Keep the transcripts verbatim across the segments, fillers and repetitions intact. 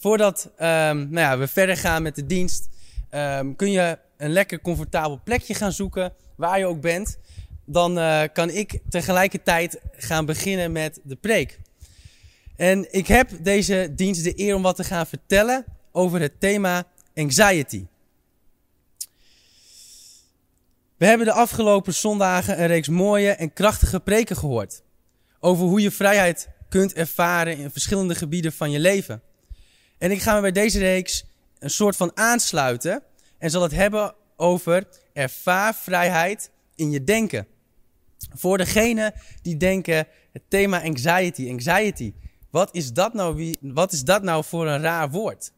Voordat um, nou ja, we verder gaan met de dienst, um, kun je een lekker comfortabel plekje gaan zoeken, waar je ook bent. Dan uh, kan ik tegelijkertijd gaan beginnen met de preek. En ik heb deze dienst de eer om wat te gaan vertellen over het thema anxiety. We hebben de afgelopen zondagen een reeks mooie en krachtige preken gehoord. Over hoe je vrijheid kunt ervaren in verschillende gebieden van je leven. En ik ga me bij deze reeks een soort van aansluiten en zal het hebben over ervaar vrijheid in je denken. Voor degenen die denken, het thema anxiety, anxiety. Wat is dat nou, wie, wat is dat nou voor een raar woord?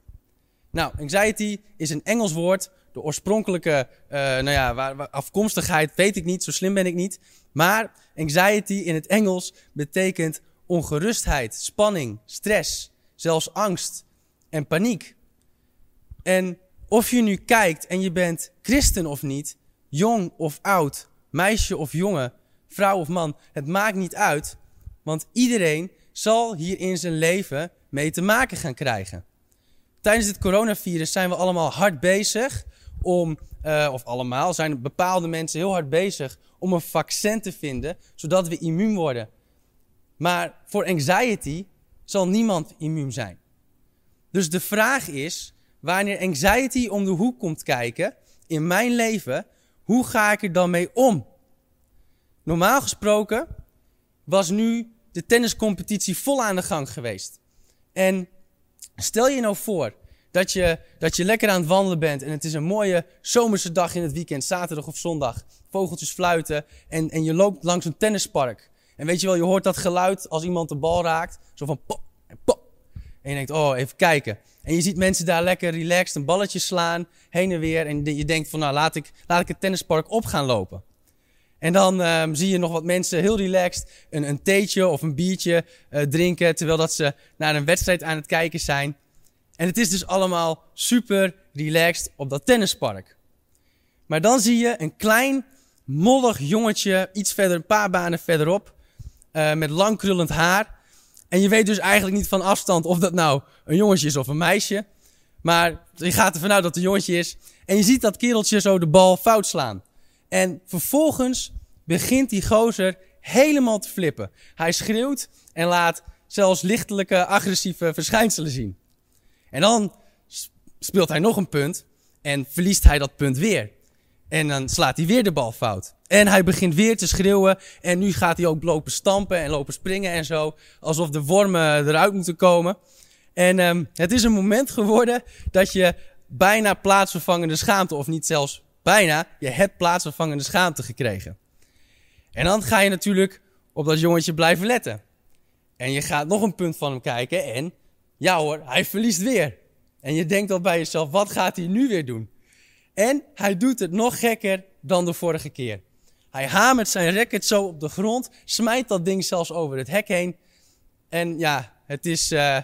Nou, anxiety is een Engels woord. De oorspronkelijke uh, nou ja, waar, waar, afkomstigheid weet ik niet, zo slim ben ik niet. Maar anxiety in het Engels betekent ongerustheid, spanning, stress, zelfs angst en paniek. En of je nu kijkt en je bent christen of niet, jong of oud, meisje of jongen, vrouw of man, het maakt niet uit. Want iedereen zal hier in zijn leven mee te maken gaan krijgen. Tijdens dit coronavirus zijn we allemaal hard bezig om, uh, of allemaal, zijn bepaalde mensen heel hard bezig om een vaccin te vinden, zodat we immuun worden. Maar voor anxiety zal niemand immuun zijn. Dus de vraag is, wanneer anxiety om de hoek komt kijken in mijn leven, hoe ga ik er dan mee om? Normaal gesproken was nu de tenniscompetitie vol aan de gang geweest. En stel je nou voor dat je, dat je lekker aan het wandelen bent en het is een mooie zomerse dag in het weekend, zaterdag of zondag. Vogeltjes fluiten en, en je loopt langs een tennispark. En weet je wel, je hoort dat geluid als iemand de bal raakt. Zo van pop en pop. En je denkt, oh, even kijken. En je ziet mensen daar lekker relaxed een balletje slaan, heen en weer. En je denkt van, nou, laat ik, laat ik het tennispark op gaan lopen. En dan um, zie je nog wat mensen heel relaxed een, een theetje of een biertje uh, drinken, terwijl dat ze naar een wedstrijd aan het kijken zijn. En het is dus allemaal super relaxed op dat tennispark. Maar dan zie je een klein, mollig jongetje, iets verder, een paar banen verderop, uh, met lang krullend haar. En je weet dus eigenlijk niet van afstand of dat nou een jongetje is of een meisje. Maar je gaat ervan uit dat het een jongetje is. En je ziet dat kereltje zo de bal fout slaan. En vervolgens begint die gozer helemaal te flippen. Hij schreeuwt en laat zelfs lichtelijke agressieve verschijnselen zien. En dan speelt hij nog een punt en verliest hij dat punt weer. En dan slaat hij weer de bal fout. En hij begint weer te schreeuwen en nu gaat hij ook lopen stampen en lopen springen en zo. Alsof de wormen eruit moeten komen. En um, het is een moment geworden dat je bijna plaatsvervangende schaamte, of niet zelfs bijna, je hebt plaatsvervangende schaamte gekregen. En dan ga je natuurlijk op dat jongetje blijven letten. En je gaat nog een punt van hem kijken en ja hoor, hij verliest weer. En je denkt al bij jezelf, wat gaat hij nu weer doen? En hij doet het nog gekker dan de vorige keer. Hij hamert zijn racket zo op de grond, smijt dat ding zelfs over het hek heen. En ja, het is, uh,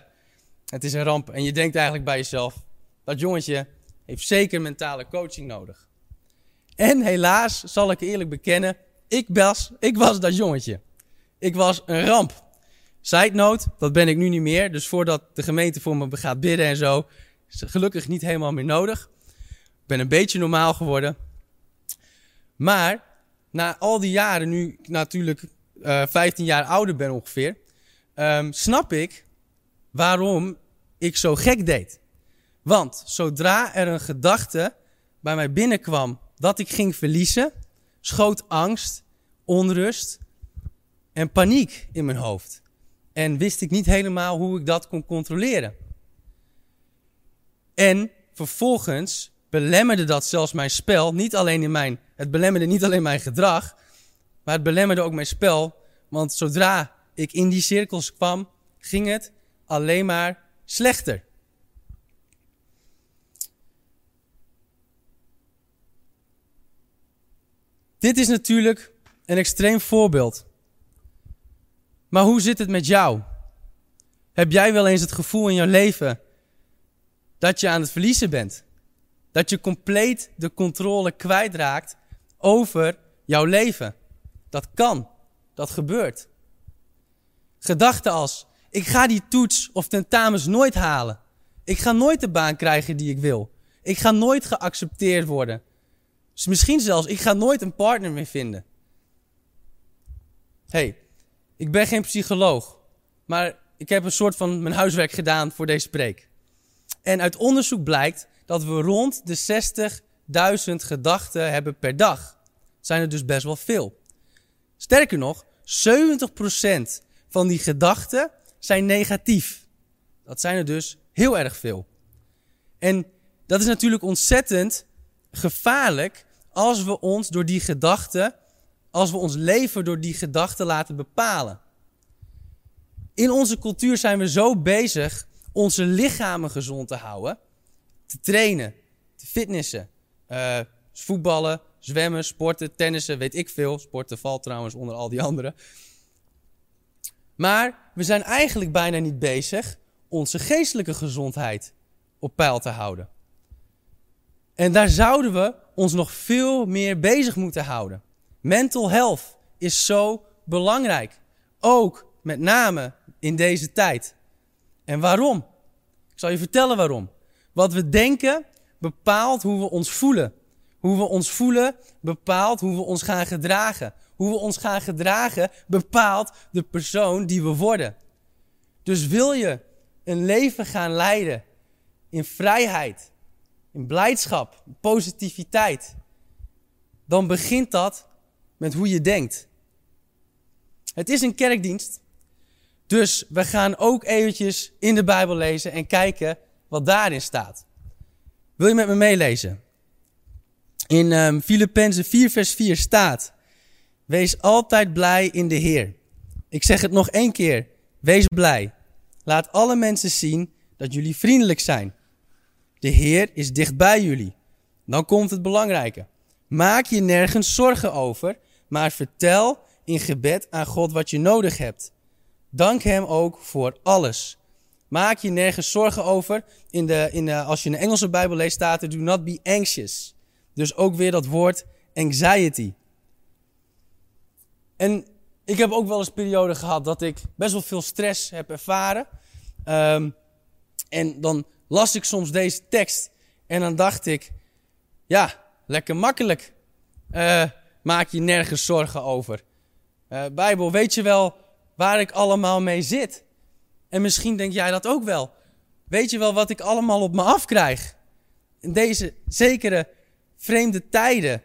het is een ramp. En je denkt eigenlijk bij jezelf, dat jongetje heeft zeker mentale coaching nodig. En helaas, zal ik eerlijk bekennen, ik was, ik was dat jongetje. Ik was een ramp. Side note, dat ben ik nu niet meer. Dus voordat de gemeente voor me gaat bidden en zo, is het gelukkig niet helemaal meer nodig. Ik ben een beetje normaal geworden. Maar na al die jaren, nu natuurlijk uh, vijftien jaar ouder ben ongeveer, um, snap ik waarom ik zo gek deed. Want zodra er een gedachte bij mij binnenkwam dat ik ging verliezen, schoot angst, onrust en paniek in mijn hoofd. En wist ik niet helemaal hoe ik dat kon controleren. En vervolgens belemmerde dat zelfs mijn spel, niet alleen in mijn, het belemmerde niet alleen mijn gedrag, maar het belemmerde ook mijn spel. Want zodra ik in die cirkels kwam, ging het alleen maar slechter. Dit is natuurlijk een extreem voorbeeld. Maar hoe zit het met jou? Heb jij wel eens het gevoel in jouw leven dat je aan het verliezen bent? Dat je compleet de controle kwijtraakt over jouw leven? Dat kan. Dat gebeurt. Gedachten als, ik ga die toets of tentamens nooit halen. Ik ga nooit de baan krijgen die ik wil. Ik ga nooit geaccepteerd worden. Dus misschien zelfs, ik ga nooit een partner meer vinden. Hé, hey, ik ben geen psycholoog. Maar ik heb een soort van mijn huiswerk gedaan voor deze preek. En uit onderzoek blijkt dat we rond de zestigduizend gedachten hebben per dag. Zijn er dus best wel veel. Sterker nog, zeventig procent van die gedachten zijn negatief. Dat zijn er dus heel erg veel. En dat is natuurlijk ontzettend gevaarlijk als we ons door die gedachten, als we ons leven door die gedachten laten bepalen. In onze cultuur zijn we zo bezig onze lichamen gezond te houden, te trainen, te fitnessen, uh, voetballen, zwemmen, sporten, tennissen, weet ik veel. Sporten valt trouwens onder al die anderen. Maar we zijn eigenlijk bijna niet bezig onze geestelijke gezondheid op peil te houden. En daar zouden we ons nog veel meer bezig moeten houden. Mental health is zo belangrijk. Ook met name in deze tijd. En waarom? Ik zal je vertellen waarom. Wat we denken bepaalt hoe we ons voelen. Hoe we ons voelen bepaalt hoe we ons gaan gedragen. Hoe we ons gaan gedragen bepaalt de persoon die we worden. Dus wil je een leven gaan leiden in vrijheid, in blijdschap, in positiviteit, dan begint dat met hoe je denkt. Het is een kerkdienst, dus we gaan ook eventjes in de Bijbel lezen en kijken wat daarin staat. Wil je met me meelezen? In um, Filippenzen vier vers vier staat: wees altijd blij in de Heer. Ik zeg het nog één keer, wees blij. Laat alle mensen zien dat jullie vriendelijk zijn. De Heer is dicht bij jullie. Dan komt het belangrijke. Maak je nergens zorgen over, maar vertel in gebed aan God wat je nodig hebt. Dank hem ook voor alles. Maak je nergens zorgen over. In de, in de, als je een Engelse Bijbel leest staat er, do not be anxious. Dus ook weer dat woord anxiety. En ik heb ook wel eens perioden gehad dat ik best wel veel stress heb ervaren. Um, en dan las ik soms deze tekst en dan dacht ik, ja, lekker makkelijk. Uh, maak je nergens zorgen over. Uh, Bijbel, weet je wel waar ik allemaal mee zit? En misschien denk jij dat ook wel. Weet je wel wat ik allemaal op me afkrijg? In deze zekere vreemde tijden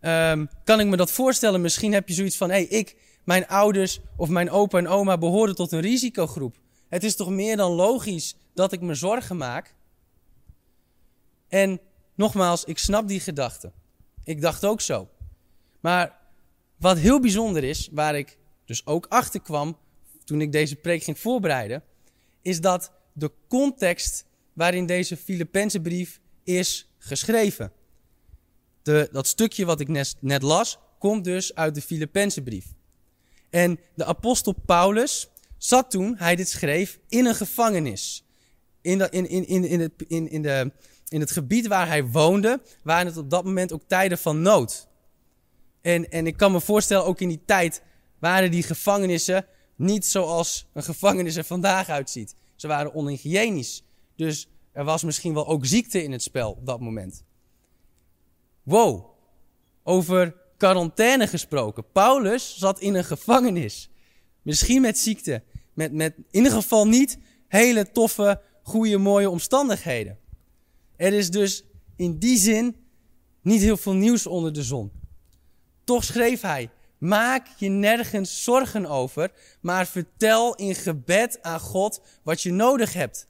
um, kan ik me dat voorstellen. Misschien heb je zoiets van, hé, hey, ik, mijn ouders of mijn opa en oma behoren tot een risicogroep. Het is toch meer dan logisch dat ik me zorgen maak? En nogmaals, ik snap die gedachte. Ik dacht ook zo. Maar wat heel bijzonder is, waar ik dus ook achter kwam toen ik deze preek ging voorbereiden, is dat de context waarin deze Filippenzenbrief is geschreven. De, dat stukje wat ik net, net las, komt dus uit de Filippenzenbrief. En de apostel Paulus zat toen hij dit schreef in een gevangenis. In, de, in, in, in, in, het, in, in, de, in het gebied waar hij woonde, waren het op dat moment ook tijden van nood. En, en ik kan me voorstellen, ook in die tijd waren die gevangenissen niet zoals een gevangenis er vandaag uitziet. Ze waren onhygiënisch. Dus er was misschien wel ook ziekte in het spel op dat moment. Wow, over quarantaine gesproken. Paulus zat in een gevangenis. Misschien met ziekte. Met, met in ieder geval niet hele toffe, goede, mooie omstandigheden. Er is dus in die zin niet heel veel nieuws onder de zon. Toch schreef hij, maak je nergens zorgen over, maar vertel in gebed aan God wat je nodig hebt.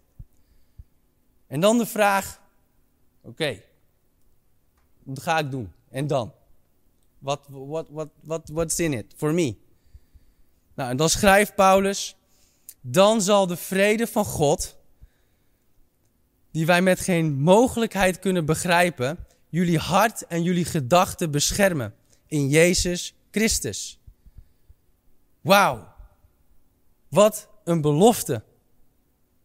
En dan de vraag, oké, okay, wat ga ik doen? En dan? What, what, what, what, what's in it for me? Nou, en dan schrijft Paulus, dan zal de vrede van God, die wij met geen mogelijkheid kunnen begrijpen, jullie hart en jullie gedachten beschermen in Jezus Christus. Wauw, wat een belofte.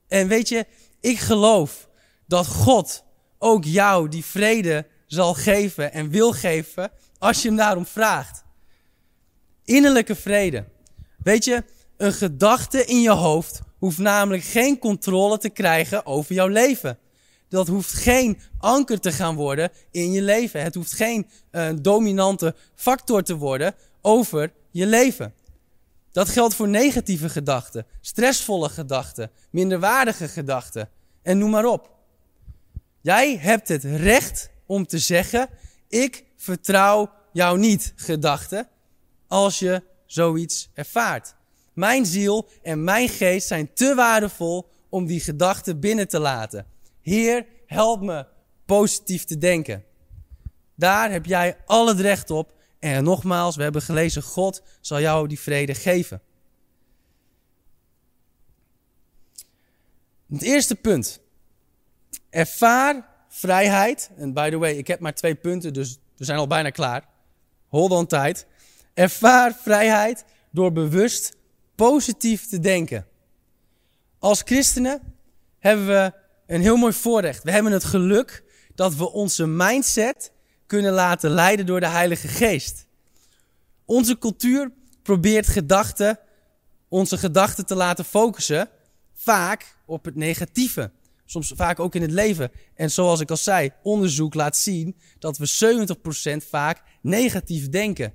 En weet je, ik geloof dat God ook jou die vrede zal geven en wil geven als je hem daarom vraagt. Innerlijke vrede. Weet je, een gedachte in je hoofd hoeft namelijk geen controle te krijgen over jouw leven. Dat hoeft geen anker te gaan worden in je leven. Het hoeft geen uh, dominante factor te worden over je leven. Dat geldt voor negatieve gedachten, stressvolle gedachten, minderwaardige gedachten en noem maar op. Jij hebt het recht om te zeggen, ik vertrouw jou niet, gedachte, als je zoiets ervaart. Mijn ziel en mijn geest zijn te waardevol om die gedachten binnen te laten. Heer, help me positief te denken. Daar heb jij al het recht op. En nogmaals, we hebben gelezen, God zal jou die vrede geven. Het eerste punt. Ervaar vrijheid. En by the way, ik heb maar twee punten, dus we zijn al bijna klaar. Hold on tight. Ervaar vrijheid door bewust positief te denken. Als christenen hebben we een heel mooi voorrecht. We hebben het geluk dat we onze mindset kunnen laten leiden door de Heilige Geest. Onze cultuur probeert gedachten, onze gedachten te laten focussen, vaak op het negatieve. Soms vaak ook in het leven. En zoals ik al zei, onderzoek laat zien dat we zeventig procent vaak negatief denken.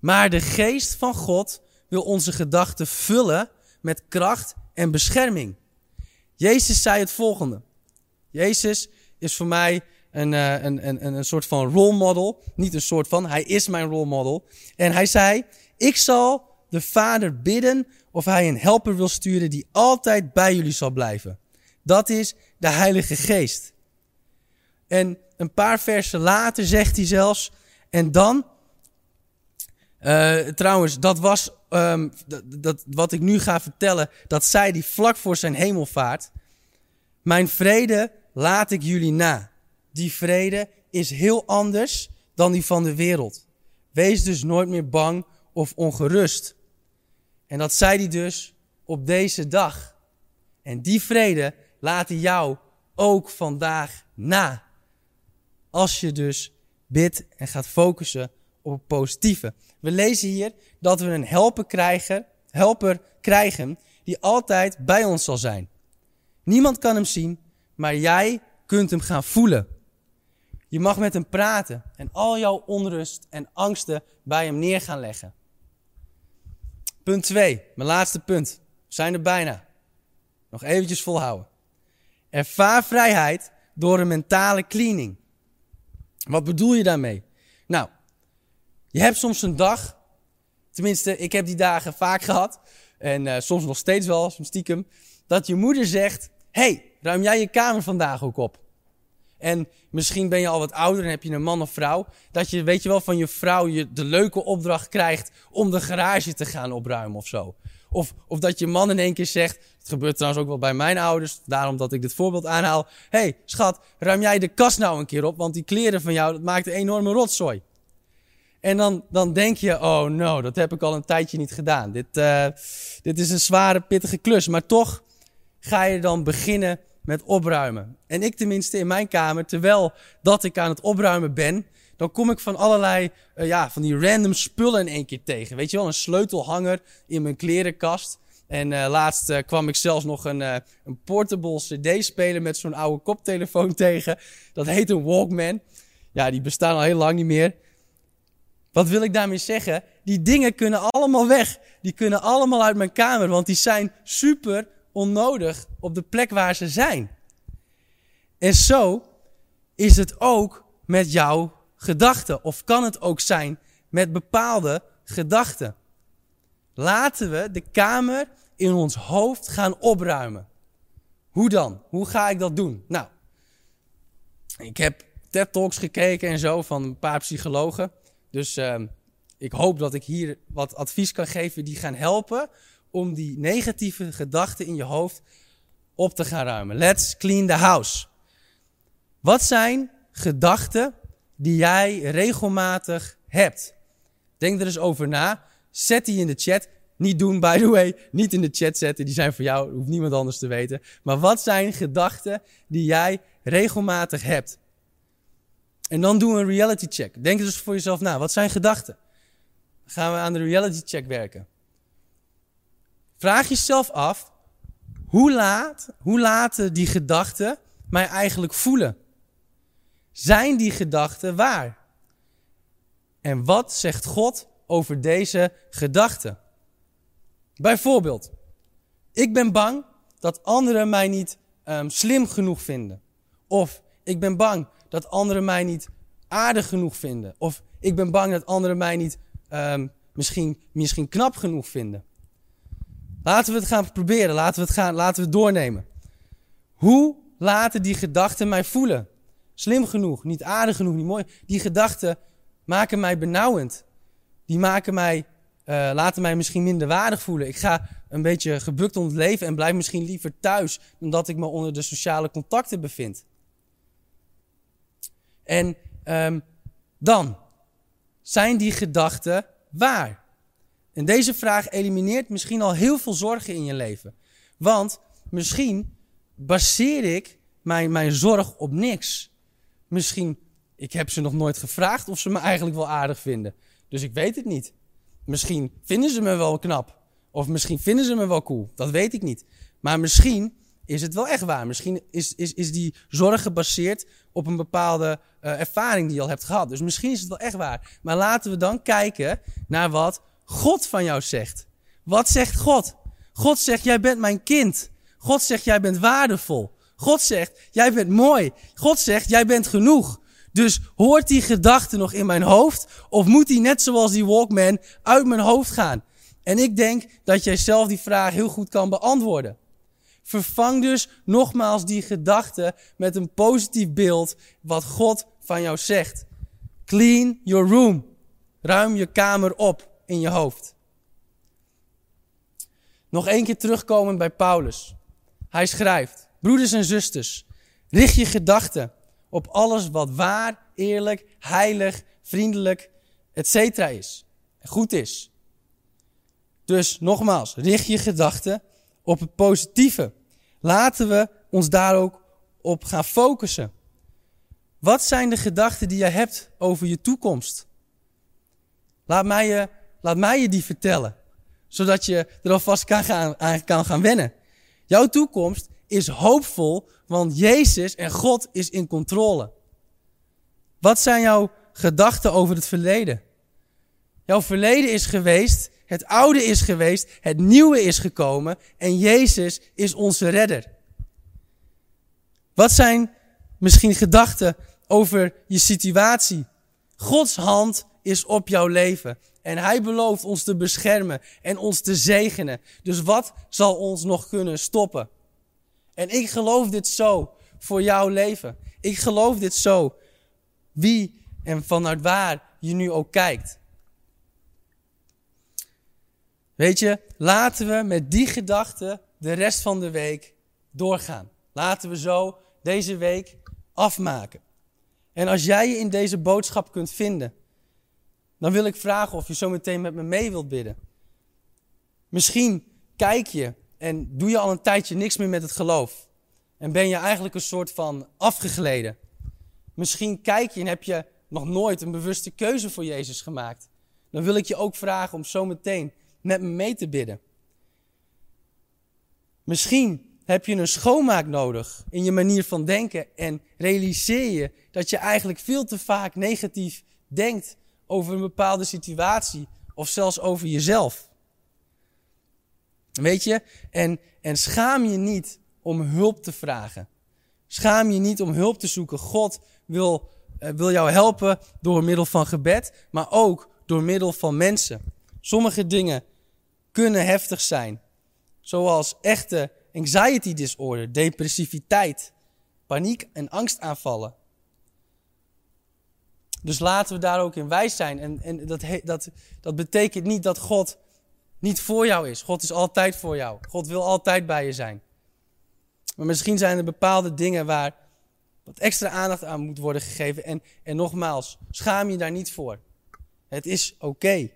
Maar de Geest van God wil onze gedachten vullen met kracht en bescherming. Jezus zei het volgende. Jezus is voor mij een, een, een, een soort van rolmodel. Niet een soort van, hij is mijn rolmodel. En hij zei, ik zal de Vader bidden of hij een helper wil sturen die altijd bij jullie zal blijven. Dat is de Heilige Geest. En een paar versen later zegt hij zelfs, en dan... Uh, trouwens, dat was um, dat, dat, wat ik nu ga vertellen, dat zei die vlak voor zijn hemelvaart. Mijn vrede laat ik jullie na. Die vrede is heel anders dan die van de wereld. Wees dus nooit meer bang of ongerust. En dat zei hij dus op deze dag. En die vrede laat hij jou ook vandaag na. Als je dus bidt en gaat focussen op het positieve. We lezen hier dat we een helper krijgen, helper krijgen die altijd bij ons zal zijn. Niemand kan hem zien, maar jij kunt hem gaan voelen. Je mag met hem praten en al jouw onrust en angsten bij hem neer gaan leggen. Punt twee, mijn laatste punt. We zijn er bijna. Nog eventjes volhouden. Ervaar vrijheid door een mentale cleaning. Wat bedoel je daarmee? Nou, je hebt soms een dag, tenminste ik heb die dagen vaak gehad, en uh, soms nog steeds wel, soms stiekem, dat je moeder zegt, hey, ruim jij je kamer vandaag ook op? En misschien ben je al wat ouder en heb je een man of vrouw, dat je, weet je wel, van je vrouw je de leuke opdracht krijgt om de garage te gaan opruimen of zo. Of, of dat je man in één keer zegt, het gebeurt trouwens ook wel bij mijn ouders, daarom dat ik dit voorbeeld aanhaal, hey schat, ruim jij de kast nou een keer op, want die kleren van jou, dat maakt een enorme rotzooi. En dan, dan denk je, oh no, dat heb ik al een tijdje niet gedaan. Dit, uh, dit is een zware, pittige klus. Maar toch ga je dan beginnen met opruimen. En ik tenminste in mijn kamer, terwijl dat ik aan het opruimen ben, dan kom ik van allerlei, uh, ja, van die random spullen in één keer tegen. Weet je wel, een sleutelhanger in mijn klerenkast. En uh, laatst uh, kwam ik zelfs nog een, uh, een portable cd-speler met zo'n oude koptelefoon tegen. Dat heet een Walkman. Ja, die bestaan al heel lang niet meer. Wat wil ik daarmee zeggen? Die dingen kunnen allemaal weg. Die kunnen allemaal uit mijn kamer, want die zijn super onnodig op de plek waar ze zijn. En zo is het ook met jouw gedachten. Of kan het ook zijn met bepaalde gedachten. Laten we de kamer in ons hoofd gaan opruimen. Hoe dan? Hoe ga ik dat doen? Nou, ik heb TED Talks gekeken en zo van een paar psychologen. Dus uh, ik hoop dat ik hier wat advies kan geven die gaan helpen om die negatieve gedachten in je hoofd op te gaan ruimen. Let's clean the house. Wat zijn gedachten die jij regelmatig hebt? Denk er eens over na. Zet die in de chat. Niet doen, by the way. Niet in de chat zetten. Die zijn voor jou. Hoeft niemand anders te weten. Maar wat zijn gedachten die jij regelmatig hebt? En dan doen we een reality check. Denk dus voor jezelf na. Wat zijn gedachten? Dan gaan we aan de reality check werken. Vraag jezelf af, Hoe laat, hoe laten die gedachten mij eigenlijk voelen? Zijn die gedachten waar? En wat zegt God over deze gedachten? Bijvoorbeeld, ik ben bang dat anderen mij niet um, slim genoeg vinden. Of ik ben bang dat anderen mij niet aardig genoeg vinden. Of ik ben bang dat anderen mij niet um, misschien, misschien knap genoeg vinden. Laten we het gaan proberen. Laten we het, gaan, laten we het doornemen. Hoe laten die gedachten mij voelen? Slim genoeg, niet aardig genoeg, niet mooi. Die gedachten maken mij benauwend. Die maken mij, uh, laten mij misschien minder waardig voelen. Ik ga een beetje gebukt ontleven en blijf misschien liever thuis dan dat ik me onder de sociale contacten bevind. En um, dan, zijn die gedachten waar? En deze vraag elimineert misschien al heel veel zorgen in je leven. Want misschien baseer ik mijn, mijn zorg op niks. Misschien, ik heb ze nog nooit gevraagd of ze me eigenlijk wel aardig vinden. Dus ik weet het niet. Misschien vinden ze me wel knap. Of misschien vinden ze me wel cool. Dat weet ik niet. Maar misschien is het wel echt waar. Misschien is, is, is die zorg gebaseerd op een bepaalde uh, ervaring die je al hebt gehad. Dus misschien is het wel echt waar. Maar laten we dan kijken naar wat God van jou zegt. Wat zegt God? God zegt, jij bent mijn kind. God zegt, jij bent waardevol. God zegt, jij bent mooi. God zegt, jij bent genoeg. Dus hoort die gedachte nog in mijn hoofd? Of moet die net zoals die Walkman uit mijn hoofd gaan? En ik denk dat jij zelf die vraag heel goed kan beantwoorden. Vervang dus nogmaals die gedachte met een positief beeld wat God van jou zegt. Clean your room. Ruim je kamer op in je hoofd. Nog één keer terugkomend bij Paulus. Hij schrijft, broeders en zusters, richt je gedachten op alles wat waar, eerlijk, heilig, vriendelijk, et cetera is. En goed is. Dus nogmaals, richt je gedachten op het positieve. Laten we ons daar ook op gaan focussen. Wat zijn de gedachten die je hebt over je toekomst? Laat mij je, laat mij je die vertellen. Zodat je er alvast kan gaan, aan kan gaan wennen. Jouw toekomst is hoopvol, want Jezus en God is in controle. Wat zijn jouw gedachten over het verleden? Jouw verleden is geweest, het oude is geweest, het nieuwe is gekomen en Jezus is onze redder. Wat zijn misschien gedachten over je situatie? Gods hand is op jouw leven en Hij belooft ons te beschermen en ons te zegenen. Dus wat zal ons nog kunnen stoppen? En ik geloof dit zo voor jouw leven. Ik geloof dit zo, wie en vanuit waar je nu ook kijkt. Weet je, laten we met die gedachten de rest van de week doorgaan. Laten we zo deze week afmaken. En als jij je in deze boodschap kunt vinden, dan wil ik vragen of je zo meteen met me mee wilt bidden. Misschien kijk je en doe je al een tijdje niks meer met het geloof. En ben je eigenlijk een soort van afgegleden. Misschien kijk je en heb je nog nooit een bewuste keuze voor Jezus gemaakt. Dan wil ik je ook vragen om zo meteen met me mee te bidden. Misschien heb je een schoonmaak nodig in je manier van denken en realiseer je dat je eigenlijk veel te vaak negatief denkt over een bepaalde situatie of zelfs over jezelf. Weet je, en, en schaam je niet om hulp te vragen. Schaam je niet om hulp te zoeken. God wil, uh, wil jou helpen door middel van gebed, maar ook door middel van mensen. Sommige dingen kunnen heftig zijn, zoals echte anxiety disorder, depressiviteit, paniek en angstaanvallen. Dus laten we daar ook in wijs zijn. En, en dat, dat, dat betekent niet dat God niet voor jou is. God is altijd voor jou. God wil altijd bij je zijn. Maar misschien zijn er bepaalde dingen waar wat extra aandacht aan moet worden gegeven. En, en nogmaals, schaam je daar niet voor. Het is oké. Okay.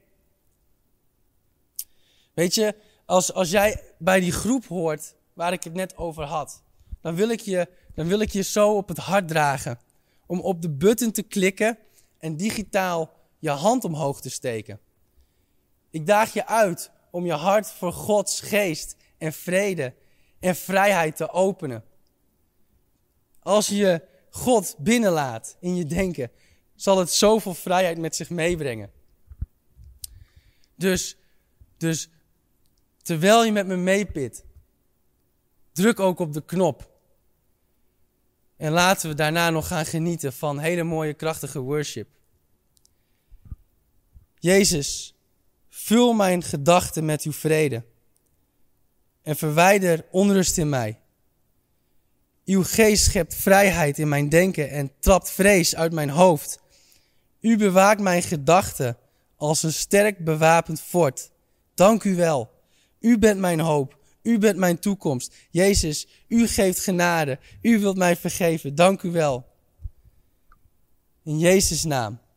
Weet je, als, als jij bij die groep hoort waar ik het net over had, dan wil ik je, dan wil ik je zo op het hart dragen om op de button te klikken en digitaal je hand omhoog te steken. Ik daag je uit om je hart voor Gods geest en vrede en vrijheid te openen. Als je God binnenlaat in je denken, zal het zoveel vrijheid met zich meebrengen. Dus, dus terwijl je met me meepit, druk ook op de knop. En laten we daarna nog gaan genieten van hele mooie, krachtige worship. Jezus, vul mijn gedachten met uw vrede en verwijder onrust in mij. Uw geest schept vrijheid in mijn denken en trapt vrees uit mijn hoofd. U bewaakt mijn gedachten als een sterk bewapend fort. Dank u wel. U bent mijn hoop. U bent mijn toekomst. Jezus, u geeft genade. U wilt mij vergeven. Dank u wel. In Jezus' naam.